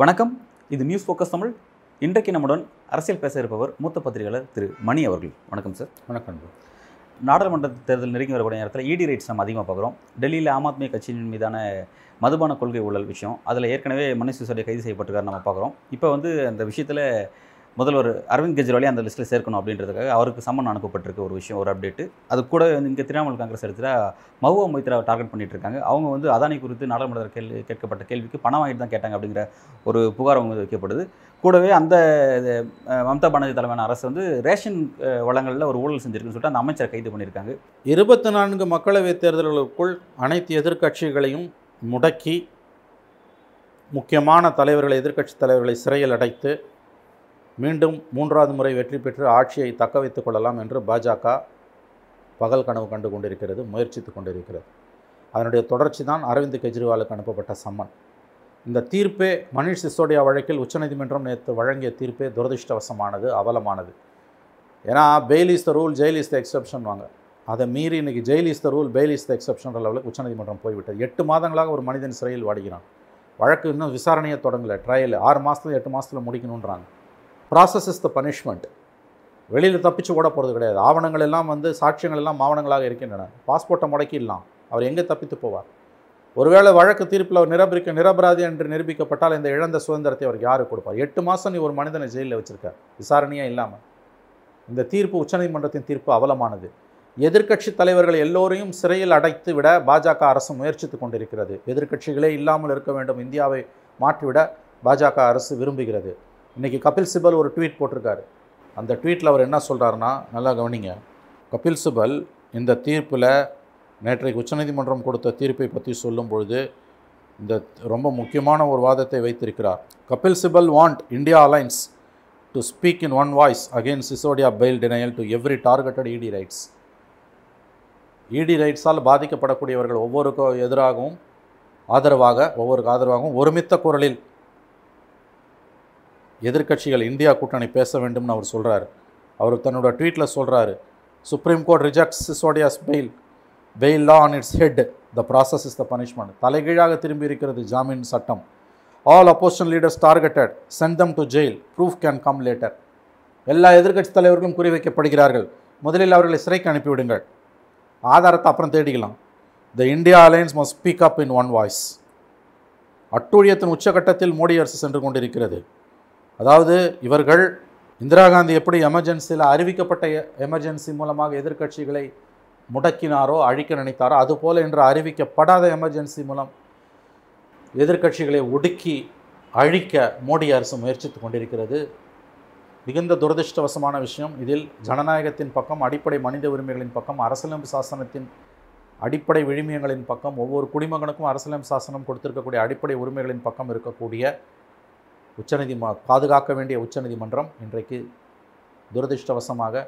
வணக்கம், இது news focus Tamil. இன்றைக்கு நம்முடன் அரசியல் பேச இருப்பவர் மூத்த பத்திரிகையாளர் திரு மணி அவர்கள். வணக்கம் சார். வணக்கம். நாடாளுமன்ற தேர்தல் நெருங்கி வரக்கூடிய நேரத்தில் ED ரேட்ஸ் நம்ம அதிகமாக பார்க்குறோம். டெல்லியில் ஆம் ஆத்மி கட்சியின் மீதான மதுபான கொள்கை ஊழல் விஷயம், அதில் ஏற்கனவே மனீஷ் சிசோடியா கைது செய்யப்பட்டிருக்காரு நம்ம பார்க்குறோம். இப்போ வந்து அந்த விஷயத்தில் முதல்வர் அரவிந்த் கெஜ்ரிவாலே அந்த லிஸ்ட்டில் சேர்க்கணும் அப்படின்றதுக்காக அவருக்கு சம்மன் அனுப்பப்பட்டிருக்க ஒரு விஷயம், ஒரு அப்டேட்டு. அது கூட வந்து இங்கே திரிணாமுல் காங்கிரஸ் எடுத்துகிட்டா மஹுவா மொய்த்ராவை டார்கெட் பண்ணிகிட்டு இருக்காங்க. அவங்க வந்து அதானி குறித்து நாடாளுமன்ற கேட்கப்பட்ட கேள்விக்கு பணம் வாங்கிட்டு தான் கேட்டாங்க அப்படிங்கிற ஒரு புகார் அவங்க வைக்கப்படுது. கூடவே அந்த மம்தா பானர்ஜி தலைமையான அரசு வந்து ரேஷன் வளங்களில் ஒரு ஊழல் செஞ்சுருக்குன்னு சொல்லிட்டு அந்த அமைச்சரை கைது பண்ணியிருக்காங்க. 24 மக்களவைத் தேர்தல்களுக்குள் அனைத்து எதிர்க்கட்சிகளையும் முடக்கி, முக்கியமான தலைவர்களை, எதிர்க்கட்சித் தலைவர்களை சிறையில் அடைத்து மீண்டும் 3வது முறை வெற்றி பெற்று ஆட்சியை தக்க வைத்து கொள்ளலாம் என்று பாஜக பகல் கனவு கண்டு கொண்டிருக்கிறது, முயற்சித்து கொண்டிருக்கிறது. அதனுடைய தொடர்ச்சி தான் அரவிந்த் கெஜ்ரிவாலுக்கு அனுப்பப்பட்ட சம்மன். இந்த தீர்ப்பே, மனீஷ் சிசோடியா வழக்கில் உச்சநீதிமன்றம் நேற்று வழங்கிய தீர்ப்பே துரதிர்ஷ்டவசமானது, அவலமானது. ஏன்னா bail is the rule, jail is the exception வாங்க. அதை மீறி இன்றைக்கி jail is the rule, bail is the exception லெவலுக்கு உச்சநீதிமன்றம் போய்விட்டது. 8 மாதங்களாக ஒரு மனிதன் சிறையில் வாடுகிறான். வழக்கு இன்னும் விசாரணையை தொடங்கலை. ட்ரையல் 6 மாதத்துல 8 மாதத்தில் முடிக்கணுன்றாங்க. Process is the punishment. வெளியில் தப்பிச்சு ஓட போகிறது கிடையாது. ஆவணங்கள் எல்லாம் வந்து, சாட்சியங்கள் எல்லாம் ஆவணங்களாக இருக்கின்றன. பாஸ்போர்ட்டை முடக்கிடலாம், அவர் எங்கே தப்பித்து போவார்? ஒருவேளை வழக்கு தீர்ப்பில் அவர் நிரபராதி என்று நிரூபிக்கப்பட்டால் இந்த இழந்த சுதந்திரத்தை அவருக்கு யார் கொடுப்பார்? 8 மாதம் நீ ஒரு மனிதனை ஜெயிலில் வச்சுருக்கார், விசாரணையே இல்லாமல். இந்த தீர்ப்பு, உச்சநீதிமன்றத்தின் தீர்ப்பு அவலமானது. எதிர்க்கட்சி தலைவர்கள் எல்லோரையும் சிறையில் அடைத்து விட பாஜக அரசு முயற்சித்து கொண்டிருக்கிறது. எதிர்க்கட்சிகளே இல்லாமல் இருக்க வேண்டும், இந்தியாவை மாற்றிவிட பாஜக அரசு விரும்புகிறது. இன்றைக்கி கபில் சிபல் ஒரு ட்வீட் போட்டிருக்காரு. அந்த ட்வீட்டில் அவர் என்ன சொல்கிறாருன்னா, நல்லா கவனிங்க. கபில் சிபல் இந்த தீர்ப்பில், நேற்றைக்கு உச்சநீதிமன்றம் கொடுத்த தீர்ப்பை பற்றி சொல்லும் பொழுது இந்த ரொம்ப முக்கியமான ஒரு வாதத்தை வைத்திருக்கிறார். Kapil Sibal want India alliance to speak in one voice against Sisodia bail denial to every targeted ED raids. ED ரைட்ஸால் பாதிக்கப்படக்கூடியவர்கள் ஒவ்வொருக்கும் எதிராகவும் ஆதரவாகவும் ஒருமித்த குரலில் எதிர்க்கட்சிகள், இந்தியா கூட்டணி பேச வேண்டும்னு அவர் சொல்கிறார். அவர் தன்னோட ட்வீட்டில் சொல்கிறாரு, supreme court rejects Sisodia's bail law on its head, the process is the punishment. தலைகீழாக திரும்பி இருக்கிறது ஜாமீன் சட்டம். All opposition leaders targeted, send them to jail, proof can come later. எல்லா எதிர்க்கட்சி தலைவர்களும் குறிவைக்கப்படுகிறார்கள், முதலில் அவர்களை சிறைக்கு அனுப்பிவிடுங்கள், ஆதாரத்தை அப்புறம் தேடிக்கலாம். The India alliance must speak up in one voice. அட்டூழியத்தின் உச்சகட்டத்தில் மோடி அரசு சென்று கொண்டிருக்கிறது. அதாவது இவர்கள், இந்திரா காந்தி எப்படி எமர்ஜென்சியில், அறிவிக்கப்பட்ட எமர்ஜென்சி மூலமாக எதிர்க்கட்சிகளை முடக்கினாரோ, அழிக்க நினைத்தாரோ, அதுபோல் இன்று அறிவிக்கப்படாத எமர்ஜென்சி மூலம் எதிர்க்கட்சிகளை ஒடுக்கி அழிக்க மோடி அரசு முயற்சித்து கொண்டிருக்கிறது. மிகுந்த துரதிர்ஷ்டவசமான விஷயம். இதில் ஜனநாயகத்தின் பக்கம், அடிப்படை மனித உரிமைகளின் பக்கம், அரசியலமைப்பு சாசனத்தின் அடிப்படை விழுமியங்களின் பக்கம், ஒவ்வொரு குடிமகனுக்கும் அரசியலமைப்பு சாசனம் கொடுத்திருக்கக்கூடிய அடிப்படை உரிமைகளின் பக்கம் இருக்கக்கூடிய பாதுகாக்க வேண்டிய உச்சநீதிமன்றம் இன்றைக்கு துரதிர்ஷ்டவசமாக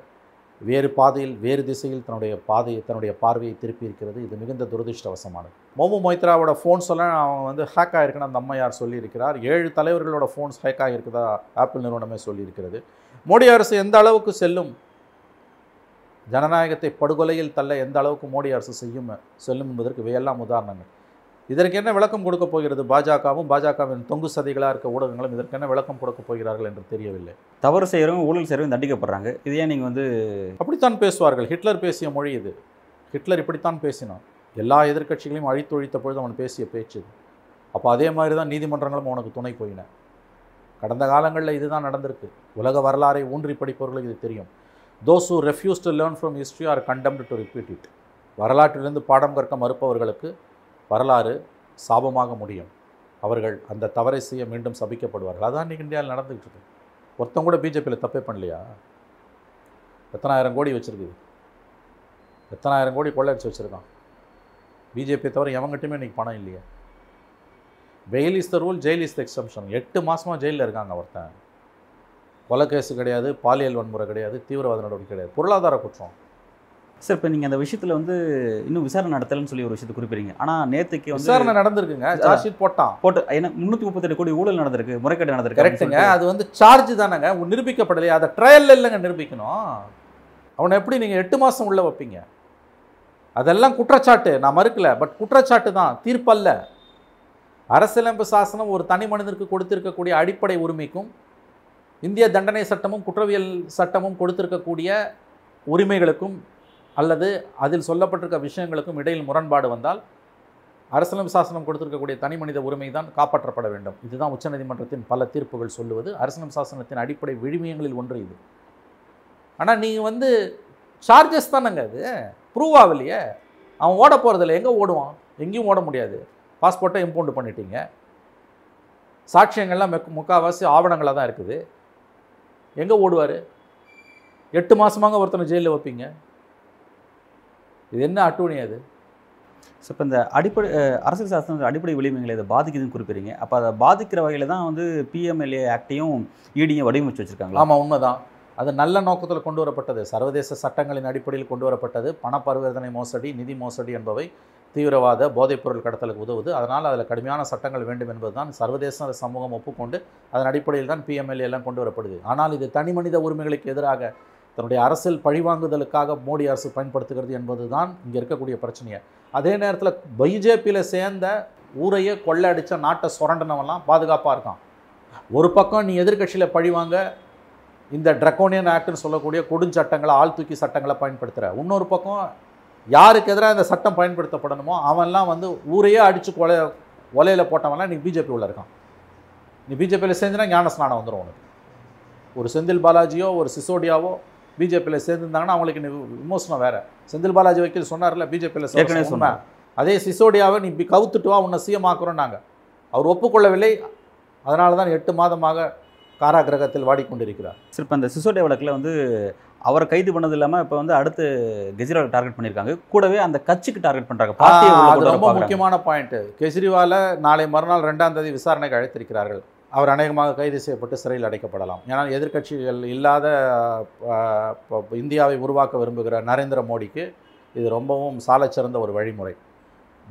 வேறு பாதையில், வேறு திசையில் தன்னுடைய பார்வையை திருப்பி இருக்கிறது. இது மிகுந்த துரதிர்ஷ்டவசமானது. மமு மொய்த்ராவோட ஃபோன்ஸ் எல்லாம் அவங்க வந்து ஹேக் ஆகிருக்குன்னு அந்த அம்மையார் சொல்லியிருக்கிறார். 7 தலைவர்களோட ஃபோன்ஸ் ஹேக் ஆகிருக்குதா ஆப்பிள் நிறுவனமே சொல்லியிருக்கிறது. மோடி அரசு எந்த அளவுக்கு செல்லும், ஜனநாயகத்தை படுகொலையில் தள்ள எந்த அளவுக்கு மோடி அரசு செல்லும் என்பதற்கு இவையெல்லாம் உதாரணங்கள். இதற்கு என்ன விளக்கம் கொடுக்க போகிறது பாஜகவும் பாஜகவின் தொங்கு சதிகளாக இருக்க ஊடகங்களும்? இதற்கு என்ன விளக்கம் கொடுக்க போகிறார்கள் என்று தெரியவில்லை. தவறு செய்கிறவங்க, ஊழல் செய்கிறவங்க தண்டிக்கப்படுறாங்க. இது ஏன் நீங்கள் வந்து அப்படித்தான் பேசுவார்கள். ஹிட்லர் பேசிய மொழி இது. ஹிட்லர் இப்படித்தான் பேசினான். எல்லா எதிர்க்கட்சிகளையும் அழித்தொழித்த பொழுது அவன் பேசிய பேச்சு இது. அப்போ அதே மாதிரி தான் நீதிமன்றங்களும் அவனுக்கு துணை போயின. கடந்த காலங்களில் இதுதான் நடந்திருக்கு. உலக வரலாறை ஊன்றி படிப்பவர்களுக்கு இது தெரியும். Those who refuse to learn from history are condemned to repeat it. வரலாற்றிலிருந்து பாடம் கற்க மறுப்பவர்களுக்கு வரலாறு சாபமாக முடியும். அவர்கள் அந்த தவறை செய்ய மீண்டும் சபிக்கப்படுவார்கள். அதான் இன்றைக்கி இந்தியாவில் நடந்துக்கிட்டு இருக்கு. ஒருத்தங்க கூட பிஜேபியில் தப்பே பண்ணலையா? எத்தனாயிரம் கோடி வச்சுருக்குது, எத்தனாயிரம் கோடி கொள்ளையடிச்சு வச்சுருக்கான். பிஜேபியை தவிர எவங்ககிட்டையுமே இன்றைக்கி பணம் இல்லையா? Bail is the rule, jail is the exception. 8 மாதமாக ஜெயிலில் இருக்காங்க ஒருத்தன். கொலை கேஸு கிடையாது, பாலியல் வன்முறை கிடையாது, தீவிரவாத நடவடிக்கை கிடையாது, பொருளாதார குற்றம். சார், இப்போ நீங்கள் அந்த விஷயத்தில் வந்து இன்னும் விசாரணை நடத்தலன்னு சொல்லி ஒரு விஷயத்தை குறிப்பிடுறீங்க. ஆனால் நேற்றுக்கு விசாரணை நடந்திருக்குங்க, சார்ஜ் ஷீட் போட்டு ஏன்னா 338 கோடி ஊழல் நடந்திருக்கு, முறைகேடு நடந்திருக்கு. கரெக்டுங்க, அது வந்து சார்ஜ் தானேங்க, நிரூபிக்கப்படலையே, அதை ட்ரையலில் இல்லைங்க நிரூபிக்கணும். அவனை எப்படி நீங்கள் 8 மாதம் உள்ளே வைப்பீங்க? அதெல்லாம் குற்றச்சாட்டு, நான் மறுக்கல, பட் குற்றச்சாட்டு தான், தீர்ப்பல்ல. அரசியலமைப்பு சாசனம் ஒரு தனி மனிதனுக்கு கொடுத்திருக்கக்கூடிய அடிப்படை உரிமைக்கும் இந்திய தண்டனை சட்டமும் குற்றவியல் சட்டமும் கொடுத்திருக்கக்கூடிய உரிமைகளுக்கும் அல்லது அதில் சொல்லப்பட்டிருக்க விஷயங்களுக்கும் இடையில் முரண்பாடு வந்தால் அரசியலமைப்பு சாசனம் கொடுத்திருக்கக்கூடிய தனி மனித உரிமை தான் காப்பாற்றப்பட வேண்டும். இதுதான் உச்சநீதிமன்றத்தின் பல தீர்ப்புகள் சொல்லுவது. அரசியலமைப்பு சாசனத்தின் அடிப்படை விழுமியங்களில் ஒன்று இது. ஆனால் நீங்கள் வந்து சார்ஜஸ் தானேங்க, அது ப்ரூவ் ஆகலையே, அவன் ஓட போகிறதில்ல, எங்கே ஓடுவான்? எங்கேயும் ஓட முடியாது. பாஸ்போர்ட்டை இம்பவுண்டு பண்ணிட்டீங்க, சாட்சியங்கள்லாம் முக்கால்வாசி ஆவணங்களாக தான் இருக்குது, எங்கே ஓடுவார்? 8 மாதமாக ஒருத்தனை ஜெயிலில் வைப்பீங்க, இது என்ன அட்டூனி? அது ஸோ இப்போ இந்த அடிப்படை அரசியல் சாசனத்தின் அடிப்படை விளைவுகளை இதை பாதிக்குதுன்னு குறிப்பிடுறீங்க. அப்போ அதை பாதிக்கிற வகையில் தான் வந்து பிஎம்எல்ஏ ஆக்டையும் இடியும் வடிவமைச்சு வச்சுருக்காங்களா? ஆமாம், உண்மை தான். அது நல்ல நோக்கத்தில் கொண்டு வரப்பட்டது, சர்வதேச சட்டங்களின் அடிப்படையில் கொண்டு வரப்பட்டது. பண பரிவர்த்தனை மோசடி, நிதி மோசடி என்பவை தீவிரவாத போதைப்பொருள் கடத்தலுக்கு உதவுது. அதனால் அதில் கடுமையான சட்டங்கள் வேண்டும் என்பது தான் சர்வதேச சமூகம் ஒப்புக்கொண்டு அதன் அடிப்படையில் தான் பிஎம்எல்ஏ எல்லாம் கொண்டு வரப்படுது. ஆனால் இது தனி மனித உரிமைகளுக்கு எதிராக தன்னுடைய அரசியல் பழிவாங்குதலுக்காக மோடி அரசு பயன்படுத்துகிறது என்பது தான் இங்கே இருக்கக்கூடிய பிரச்சனையை. அதே நேரத்தில் பிஜேபியில் சேர்ந்த ஊரையே கொள்ளை அடித்த நாட்டை சுரண்டனவெல்லாம் பாதுகாப்பாக இருக்கான். ஒரு பக்கம் நீ எதிர்கட்சியில் பழிவாங்க இந்த ட்ரக்கோனியன் ஆக்ட்னு சொல்லக்கூடிய கொடுஞ்சட்டங்களை, ஆழ்தூக்கி சட்டங்களை பயன்படுத்துகிற, இன்னொரு பக்கம் யாருக்கு எதிராக இந்த சட்டம் பயன்படுத்தப்படணுமோ அவன்லாம் வந்து ஊரையே அடித்து கொலையில் போட்டவன்லாம் இன்றைக்கி பிஜேபி உள்ள இருக்கான். நீ பிஜேபியில் சேர்ந்துனா ஞான ஸ்நானம் வந்துடும் உனக்கு. ஒரு செந்தில் பாலாஜியோ ஒரு சிசோடியாவோ பிஜேபியில் சேர்ந்துருந்தாங்கன்னா அவங்களுக்கு நீ விமோசனம் வேறு. செந்தில் பாலாஜி வக்கீல் சொன்னார்ல, பிஜேபியில் சேர்க்கனே சொன்னேன், அதே சிசோடியாவை நீ கவுத்துட்டு வா, உன்னை சிஎம் ஆக்குறோன்னாங்க. அவர் ஒப்புக்கொள்ளவில்லை, அதனால தான் 8 மாதமாக காராகிரகத்தில் வாடிக்கொண்டிருக்கிறார். சரி, இப்போ அந்த சிசோடியா வழக்கில் வந்து அவரை கைது பண்ணது இல்லாமல் இப்போ வந்து அடுத்து கெஜ்ரிவால் டார்கெட் பண்ணியிருக்காங்க, கூடவே அந்த கட்சிக்கு டார்கெட் பண்ணுறாங்க. ரொம்ப முக்கியமான பாயிண்ட்டு, கெஜ்ரிவாலை நாளை மறுநாள் 2ஆம் தேதி விசாரணைக்கு அழைத்திருக்கிறார்கள். அவர் அநேகமாக கைது செய்யப்பட்டு சிறையில் அடைக்கப்படலாம். ஏன்னா எதிர்க்கட்சிகள் இல்லாத இந்தியாவை உருவாக்க விரும்புகிற நரேந்திர மோடிக்கு இது ரொம்பவும் சாலச்சிறந்த ஒரு வழிமுறை.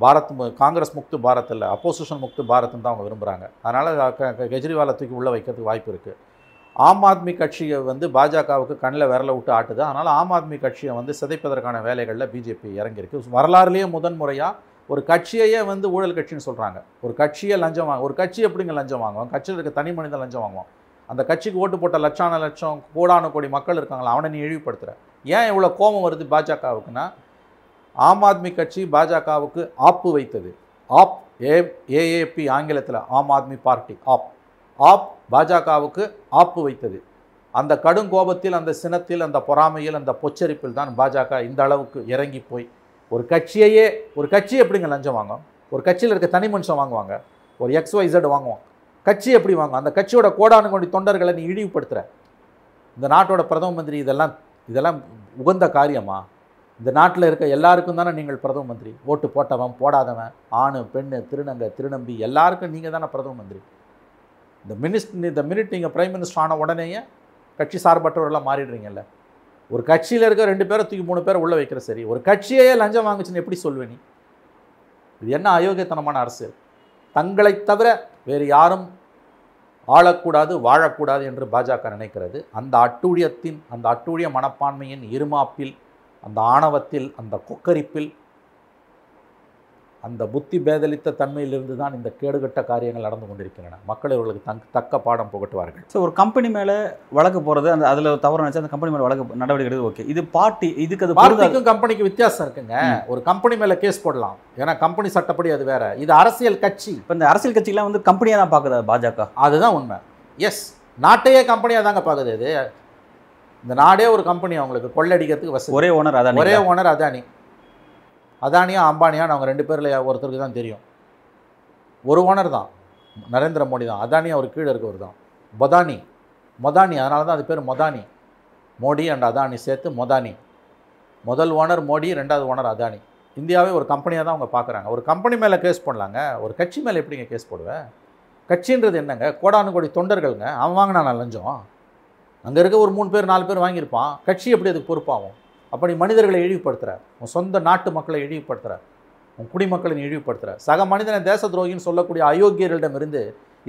பாரத் காங்கிரஸ் முக்து பாரத் இல்லை, அப்போசிஷன் முக்து பாரத்ன்னு தான் அவங்க விரும்புகிறாங்க. அதனால் கெஜ்ரிவாலை தூக்கி உள்ளே வைக்கிறதுக்கு வாய்ப்பு இருக்குது. ஆம் ஆத்மி கட்சியை வந்து பாஜகவுக்கு கண்ணில் விரலை விட்டு ஆட்டுது. அதனால் ஆம் ஆத்மி கட்சியை வந்து சிதைப்பதற்கான வேலைகளில் பிஜேபி இறங்கியிருக்கு. வரலாறுலேயே முதன்முறையாக ஒரு கட்சியையே வந்து ஊழல் கட்சின்னு சொல்கிறாங்க. ஒரு கட்சியை லஞ்சம் வாங்க, ஒரு கட்சி எப்படிங்க லஞ்சம் வாங்குவோம்? கட்சியில் இருக்க தனி மனித லஞ்சம் வாங்குவோம். அந்த கட்சிக்கு ஓட்டு போட்ட லட்சம் கோடான கோடி மக்கள் இருக்காங்களா, அவனை நீ இழிவுபடுத்துகிற. ஏன் இவ்வளோ கோபம் வருது பாஜகவுக்குன்னா, ஆம் ஆத்மி கட்சி பாஜகவுக்கு ஆப்பு வைத்தது. ஆப் ஏஏபி ஆங்கிலத்தில் Aam Aadmi party, app app பாஜகவுக்கு ஆப்பு வைத்தது. அந்த கடும் கோபத்தில், அந்த சினத்தில், அந்த பொறாமையில், அந்த பொச்சரிப்பில் தான் பாஜக இந்த அளவுக்கு இறங்கி போய் ஒரு கட்சியை எப்படிங்க லஞ்சம் வாங்கும்? ஒரு கட்சியில் இருக்க தனி மனுஷன் வாங்குவாங்க, ஒரு XYZ வாங்குவான், கட்சி எப்படி வாங்கும்? அந்த கட்சியோட கோடானு கொண்டி தொண்டர்களை நீ இழிவுபடுத்துகிற. இந்த நாட்டோட பிரதம மந்திரி, இதெல்லாம் உகந்த காரியமா? இந்த நாட்டில் இருக்க எல்லாருக்கும் தானே நீங்கள் பிரதம மந்திரி. ஓட்டு போட்டவன் போடாதவன், ஆணு பெண்ணு திருநங்கை திருநம்பி எல்லாருக்கும் நீங்கள் தானே பிரதம மந்திரி. இந்த மினிட் நீங்கள் பிரைம் மினிஸ்டர் ஆன உடனேயே கட்சி சார்பற்றவர்களாக மாறிடுறீங்கல்ல. ஒரு கட்சியில் இருக்க 2 பேரை தூக்கி 3 பேரை உள்ளே வைக்கிற, சரி, ஒரு கட்சியே லஞ்சம் வாங்குச்சுன்னு எப்படி சொல்வேன்? இது என்ன அயோக்கியத்தனமான அரசியல்? தங்களை தவிர வேறு யாரும் ஆளக்கூடாது, வாழக்கூடாது என்று பாஜக நினைக்கிறது. அந்த அட்டூழிய மனப்பான்மையின் இருமாப்பில், அந்த ஆணவத்தில், அந்த கொக்கரிப்பில், அந்த புத்தி பேதலித்த தன்மையிலிருந்து தான் இந்த கேடுகட்ட காரியங்கள் நடந்து கொண்டிருக்கின்றன. மக்கள் இவர்களுக்கு தக்க பாடம் புகட்டுவார்கள். ஸோ ஒரு கம்பெனி மேலே வழக்கு போகிறது, அந்த அதில் தவறு நினச்சா அந்த கம்பெனி மேலே வழக்கு நடவடிக்கை எடுத்து, ஓகே, இது பார்ட்டி, இதுக்கு அது பார்ட்டிக்கும் கம்பெனிக்கு வித்தியாசம் இருக்குங்க. ஒரு கம்பெனி மேலே கேஸ் போடலாம், ஏன்னா கம்பெனி சட்டப்படி அது வேறு, இது அரசியல் கட்சி. இப்போ இந்த அரசியல் கட்சிகளாம் வந்து கம்பெனியாக தான் பார்க்குது பாஜக, அதுதான் உண்மை. எஸ், நாட்டையே கம்பெனியாக தாங்க பார்க்குது. இது இந்த நாடே ஒரு கம்பெனி, அவங்களுக்கு கொள்ளடிக்கிறதுக்கு வசதி. ஒரே ஓனர் அதானி. அதானியா அம்பானியான்னு அவங்க 2 பேரில் ஒருத்தருக்கு தான் தெரியும். ஒரு ஓனர் தான், நரேந்திர மோடி தான். அதானியா ஒரு கீழே இருக்கவர் தான், மொதானி. அதனால தான் அது பேர் மொதானி. மோடி அண்ட் அதானி சேர்த்து மொதானி. முதல் ஓனர் மோடி, 2வது ஓனர் அதானி. இந்தியாவே ஒரு கம்பெனியாக தான் அவங்க பார்க்குறாங்க. ஒரு கம்பெனி மேலே கேஸ் பண்ணலாங்க, ஒரு கட்சி மேலே எப்படிங்க கேஸ் போடுவேன்? கட்சின்றது என்னங்க? கோடானு கோடி தொண்டர்களுங்க, அவன் வாங்கினான் லஞ்சம். அங்கே இருக்க ஒரு 3 பேர் 4 பேர் வாங்கியிருப்பான், கட்சி எப்படி அதுக்கு பொறுப்பாகும்? அப்படி மனிதர்களை இழிவுபடுத்துகிறார், உன் சொந்த நாட்டு மக்களை இழிவுபடுத்துகிறார், உன் குடிமக்களின் இழிவுபடுத்துகிறார். சக மனிதனை தேச துரோகின்னு சொல்லக்கூடிய அயோக்கியர்களிடமிருந்து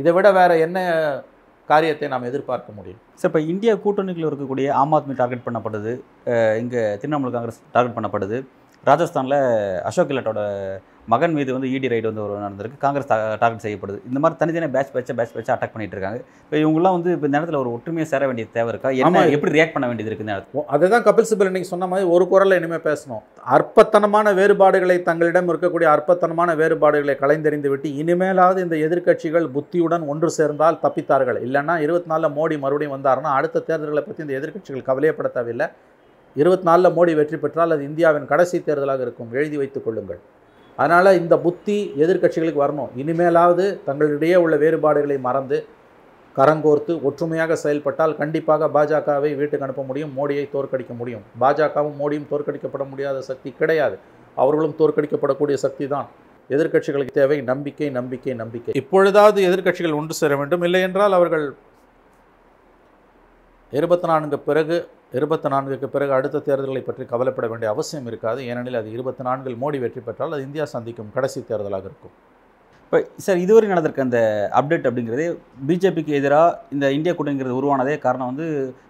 இதை விட வேறு என்ன காரியத்தை நாம் எதிர்பார்க்க முடியும்? சார், இப்போ இந்தியா கூட்டணிக்குள்ள இருக்கக்கூடிய ஆம் ஆத்மி டார்கெட் பண்ணப்படுது, இங்கே திரிணாமுல் காங்கிரஸ் டார்கெட் பண்ணப்படுது, ராஜஸ்தானில் அசோக் கெலட்டோட மகன் மீது வந்து இடி ரைடு வந்து ஒரு நடந்திருக்கு, காங்கிரஸ் டார்கெட் செய்யப்படுது. இந்த மாதிரி தனித்தனியாக பேட்ச் பேட்சாக அட்டாக் பண்ணிட்டு இருக்காங்க. இப்போ இவங்களாம் வந்து இப்போ இந்த நேரத்தில் ஒரு ஒற்றுமையை சேர வேண்டிய தேவை இருக்கா? என்ன, எப்படி ரியாக்ட் பண்ண வேண்டியது இருக்குது நேரத்தில்? அதை தான் கபில் சிபல் இன்னைக்கு சொன்ன மாதிரி ஒரு குரலில் இனிமேல் பேசணும். அற்பத்தனமான வேறுபாடுகளை, தங்களிடம் இருக்கக்கூடிய அற்பத்தனமான வேறுபாடுகளை கலைந்தெறிந்து விட்டு இனிமேலாவது இந்த எதிர்க்கட்சிகள் புத்தியுடன் ஒன்று சேர்ந்தால் தப்பித்தார்கள். இல்லைன்னா 24 மோடி மறுபடியும் வந்தாருன்னா அடுத்த தேர்தல்களை பற்றி இந்த எதிர்க்கட்சிகள் கவலையப்பட தேவையில்லை. 24 மோடி வெற்றி பெற்றால் அது இந்தியாவின் கடைசி தேர்தலாக இருக்கும், எழுதி வைத்துக் கொள்ளுங்கள். அதனால் இந்த புத்தி எதிர்க்கட்சிகளுக்கு வரணும். இனிமேலாவது தங்களிடையே உள்ள வேறுபாடுகளை மறந்து கரங்கோர்த்து ஒற்றுமையாக செயல்பட்டால் கண்டிப்பாக பாஜகவை வீட்டுக்கு அனுப்ப முடியும், மோடியை தோற்கடிக்க முடியும். பாஜகவும் மோடியும் தோற்கடிக்கப்பட முடியாத சக்தி கிடையாது, அவர்களும் தோற்கடிக்கப்படக்கூடிய சக்தி தான். எதிர்க்கட்சிகளுக்கு தேவை நம்பிக்கை, நம்பிக்கை, நம்பிக்கை. இப்பொழுதாவது எதிர்க்கட்சிகள் ஒன்று சேர வேண்டும். இல்லை என்றால் அவர்கள் 24க்கு பிறகு அடுத்த தேர்தல்களை பற்றி கவலைப்பட வேண்டிய அவசியம் இருக்காது. ஏனெனில் அது 24 மோடி வெற்றி பெற்றால் அது இந்தியா சந்திக்கும் கடைசி தேர்தலாக இருக்கும். இப்போ சார், இதுவரை நடந்திருக்க அந்த அப்டேட் அப்படிங்கிறது பிஜேபிக்கு எதிராக இந்த இந்தியா கூட்டணிங்கிறது உருவானதே காரணம் வந்து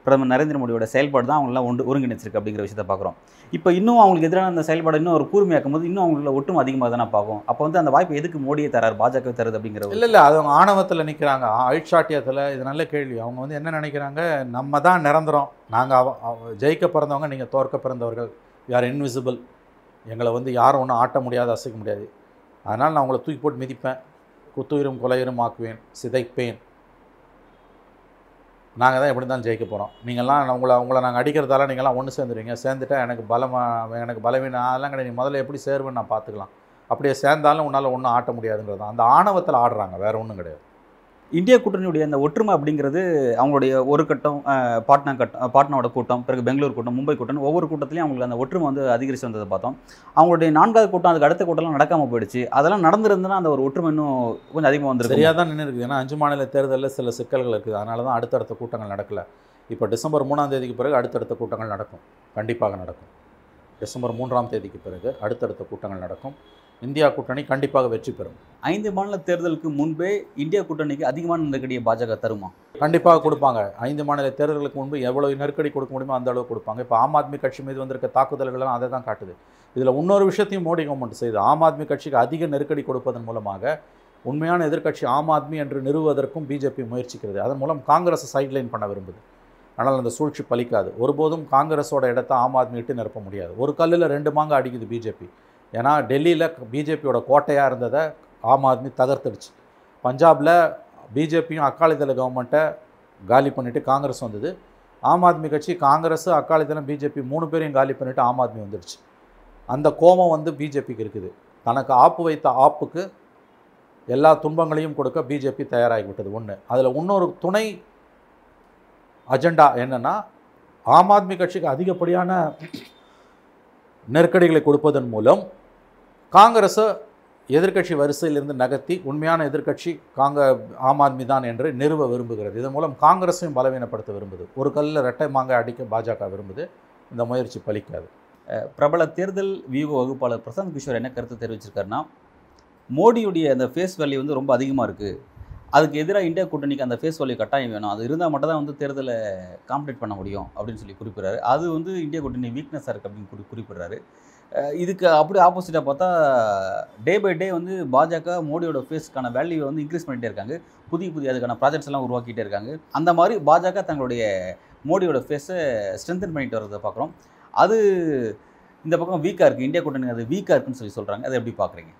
பிரதமர் நரேந்திர மோடியோட செயல்பாடு தான் அவங்களெலாம் ஒருங்கிணைச்சிருக்கு அப்படிங்கிற விஷயத்தை பார்க்குறோம். இப்போ இன்னும் அவங்களுக்கு எதிரான அந்த செயல்பாடு இன்னும் ஒரு கூர்மையாக்கும் போது இன்னும் அவங்களோட ஒட்டுமொத்தம் அதிகமாக தானே பார்க்கும். அப்போ வந்து அந்த வாய்ப்பு எதுக்கு மோடியை தரார், பாஜக தருது அப்படிங்கிறது? இல்லை, அது அவங்க ஆணவத்தில் நிற்கிறாங்க, அழிச்சாட்டியத்தில். இது நல்ல கேள்வி. அவங்க வந்து என்ன நினைக்கிறாங்க, நம்ம தான் நிரந்தரம், நாங்கள் ஜெயிக்க பிறந்தவங்க, நீங்கள் தோற்க பிறந்தவர்கள், யார் இன்விசிபிள், எங்களை வந்து யாரும் ஒன்றும் ஆட்ட முடியாது, அசைக்க முடியாது, அதனால் நான் உங்களை தூக்கி போட்டு மிதிப்பேன், குத்துயிரும் கொலையிரும் ஆக்குவேன், சிதைப்பேன், நாங்கள் தான் எப்படி தான் ஜெயிக்க போகிறோம், நீங்கள்லாம் உங்களை நாங்கள் அடிக்கிறதால நீங்கள்லாம் ஒன்று சேர்ந்துடுவீங்க, சேர்ந்துட்டால் எனக்கு பலவீனம் அதெல்லாம் கிடையாது, முதல்ல எப்படி சேருவேன்னு நான் பார்த்துக்கலாம், அப்படியே சேர்ந்தாலும் உன்னால் ஒன்றும் ஆட்ட முடியாதுங்கிறது தான். அந்த ஆணவத்தில் ஆடுறாங்க, வேறு ஒன்றும் கிடையாது. இந்தியா கூட்டணியுடைய அந்த ஒற்றுமை அப்படிங்கிறது அவங்களுடைய ஒரு கட்டம், பாட்னாவோட கூட்டம், பிறகு பெங்களூர் கூட்டம், மும்பை கூட்டம், ஒவ்வொரு கூட்டத்திலையும் அவங்களுக்கு அந்த ஒற்றுமை வந்து அதிகரித்து வந்ததை பார்த்தோம். அவங்களுடைய 4வது கூட்டம், அதுக்கு அடுத்த கூட்டம்லாம் நடக்காமல் போயிடுச்சு. அதெல்லாம் நடந்திருந்ததுன்னா அந்த ஒரு ஒற்றுமை இன்னும் கொஞ்சம் அதிகமாக வந்துருக்கு. சரியாக தான் நின்று இருக்குது. ஏன்னா 5 மாநில தேர்தலில் சில சிக்கல்கள் இருக்குது, அதனால தான் அடுத்தடுத்த கூட்டங்கள் நடக்கலை. இப்போ டிசம்பர் 3ஆம் தேதிக்கு பிறகு அடுத்தடுத்த கூட்டங்கள் நடக்கும், கண்டிப்பாக நடக்கும். டிசம்பர் 3ஆம் தேதிக்கு பிறகு அடுத்தடுத்த கூட்டங்கள் நடக்கும். இந்தியா கூட்டணி கண்டிப்பாக வெற்றி பெறும். 5 மாநில தேர்தலுக்கு முன்பே இந்தியா கூட்டணிக்கு அதிகமான நெருக்கடியை பாஜக தருமா? கண்டிப்பாக கொடுப்பாங்க. 5 மாநில தேர்தலுக்கு முன்பு எவ்வளோ நெருக்கடி கொடுக்க முடியுமோ அந்த அளவு கொடுப்பாங்க. இப்போ ஆம் ஆத்மி கட்சி மீது வந்திருக்க தாக்குதல்கள்லாம் அதை தான் காட்டுது. இதில் இன்னொரு விஷயத்தையும் மோடி கவர்மெண்ட் செய்து ஆம் ஆத்மி கட்சிக்கு அதிக நெருக்கடி கொடுப்பதன் மூலமாக உண்மையான எதிர்க்கட்சி ஆம் ஆத்மி என்று நிறுவுவதற்கும் பிஜேபி முயற்சிக்கிறது. அதன் மூலம் காங்கிரஸை சைட்லைன் பண்ண விரும்புது. ஆனால் அந்த சூழ்ச்சி பலிக்காது. ஒருபோதும் காங்கிரஸோட இடத்த ஆம் ஆத்மி இட்டு நிரப்ப முடியாது. ஒரு கல்லில் 2 மாங்காய் அடிக்குது பிஜேபி. ஏன்னா டெல்லியில் பிஜேபியோட கோட்டையாக இருந்ததை ஆம் ஆத்மி தகர்த்துடுச்சு. பஞ்சாபில் பிஜேபியும் அக்காலிதள கவர்மெண்ட்டை காலி பண்ணிவிட்டு காங்கிரஸ் வந்தது. ஆம் ஆத்மி கட்சி, காங்கிரஸ், அக்காலிதளம், பிஜேபி 3 பேரையும் காலி பண்ணிவிட்டு ஆம் ஆத்மி வந்துடுச்சு. அந்த கோபம் வந்து பிஜேபிக்கு இருக்குது. தனக்கு ஆப்பு வைத்த ஆப்புக்கு எல்லா துன்பங்களையும் கொடுக்க பிஜேபி தயாராகிவிட்டது. ஒன்று. அதில் இன்னொரு துணை அஜெண்டா என்னென்னா, ஆம் ஆத்மி கட்சிக்கு அதிகப்படியான நெருக்கடிகளை கொடுப்பதன் மூலம் காங்கிரஸை எதிர்க்கட்சி வரிசையிலிருந்து நகர்த்தி உண்மையான எதிர்க்கட்சி ஆம் ஆத்மி தான் என்று நிறுவ விரும்புகிறது. இதன் மூலம் காங்கிரஸையும் பலவீனப்படுத்த விரும்புது. ஒரு கல்லில் 2 மாங்காய் அடிக்க பாஜக விரும்புது. இந்த முயற்சி பலிக்காது. பிரபல தேர்தல் வியூக வகுப்பாளர் பிரசாந்த் கிஷோர் என்ன கருத்து தெரிவிச்சிருக்காருன்னா, மோடியுடைய அந்த ஃபேஸ் வேல்யூ வந்து ரொம்ப அதிகமாக இருக்குது, அதுக்கு எதிராக இந்தியா கூட்டணிக்கு அந்த ஃபேஸ் வேல்யூ கட்டாயம் வேணும், அது இருந்தால் மட்டும் தான் வந்து தேர்தலை காம்பெட் பண்ண முடியும் அப்படின்னு சொல்லி குறிப்பிட்றாரு. அது வந்து இந்தியா கூட்டணி வீக்னஸாக இருக்குது அப்படின்னு குறிப்பிட்றாரு. இதுக்கு அப்படி ஆப்போசிட்டாக பார்த்தா டே பை டே வந்து பாஜக மோடியோட ஃபேஸ்க்கான வேல்யூவை வந்து இன்க்ரீஸ் பண்ணிகிட்டே இருக்காங்க, புதிய அதுக்கான ப்ராஜெக்ட்ஸ் எல்லாம் உருவாக்கிட்டே இருக்காங்க. அந்த மாதிரி பாஜக தங்களுடைய மோடியோட ஃபேஸை ஸ்ட்ரென்தன் பண்ணிட்டு வரதை பார்க்குறோம். அது இந்த பக்கம் வீக்காக இருக்குது, இந்தியா கூட்டணி அது வீக்காக இருக்குன்னு சொல்லி சொல்கிறாங்க. அதை எப்படி பார்க்குறீங்க?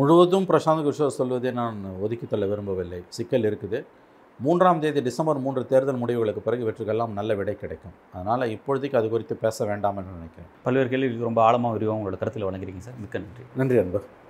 முழுவதும் பிரசாந்த் கிஷோர் சொல்வதை நான் ஒதுக்கித்தள்ள விரும்பவில்லை. சிக்கல் இருக்குது. 3ஆம் தேதி டிசம்பர் 3 தேர்தல் முடிவுகளுக்கு பிறகு இவற்றுக்கெல்லாம் நல்ல விடை கிடைக்கும். அதனால் இப்பொழுதைக்கு அது குறித்து பேச வேண்டாம் என்று நினைக்கிறேன். பல்வேறு கேள்விகளுக்கு ரொம்ப ஆழமாக விரிவாக உங்களோட கருத்தில் வழங்குறீங்க சார். மிக்க நன்றி. நன்றி அன்பு.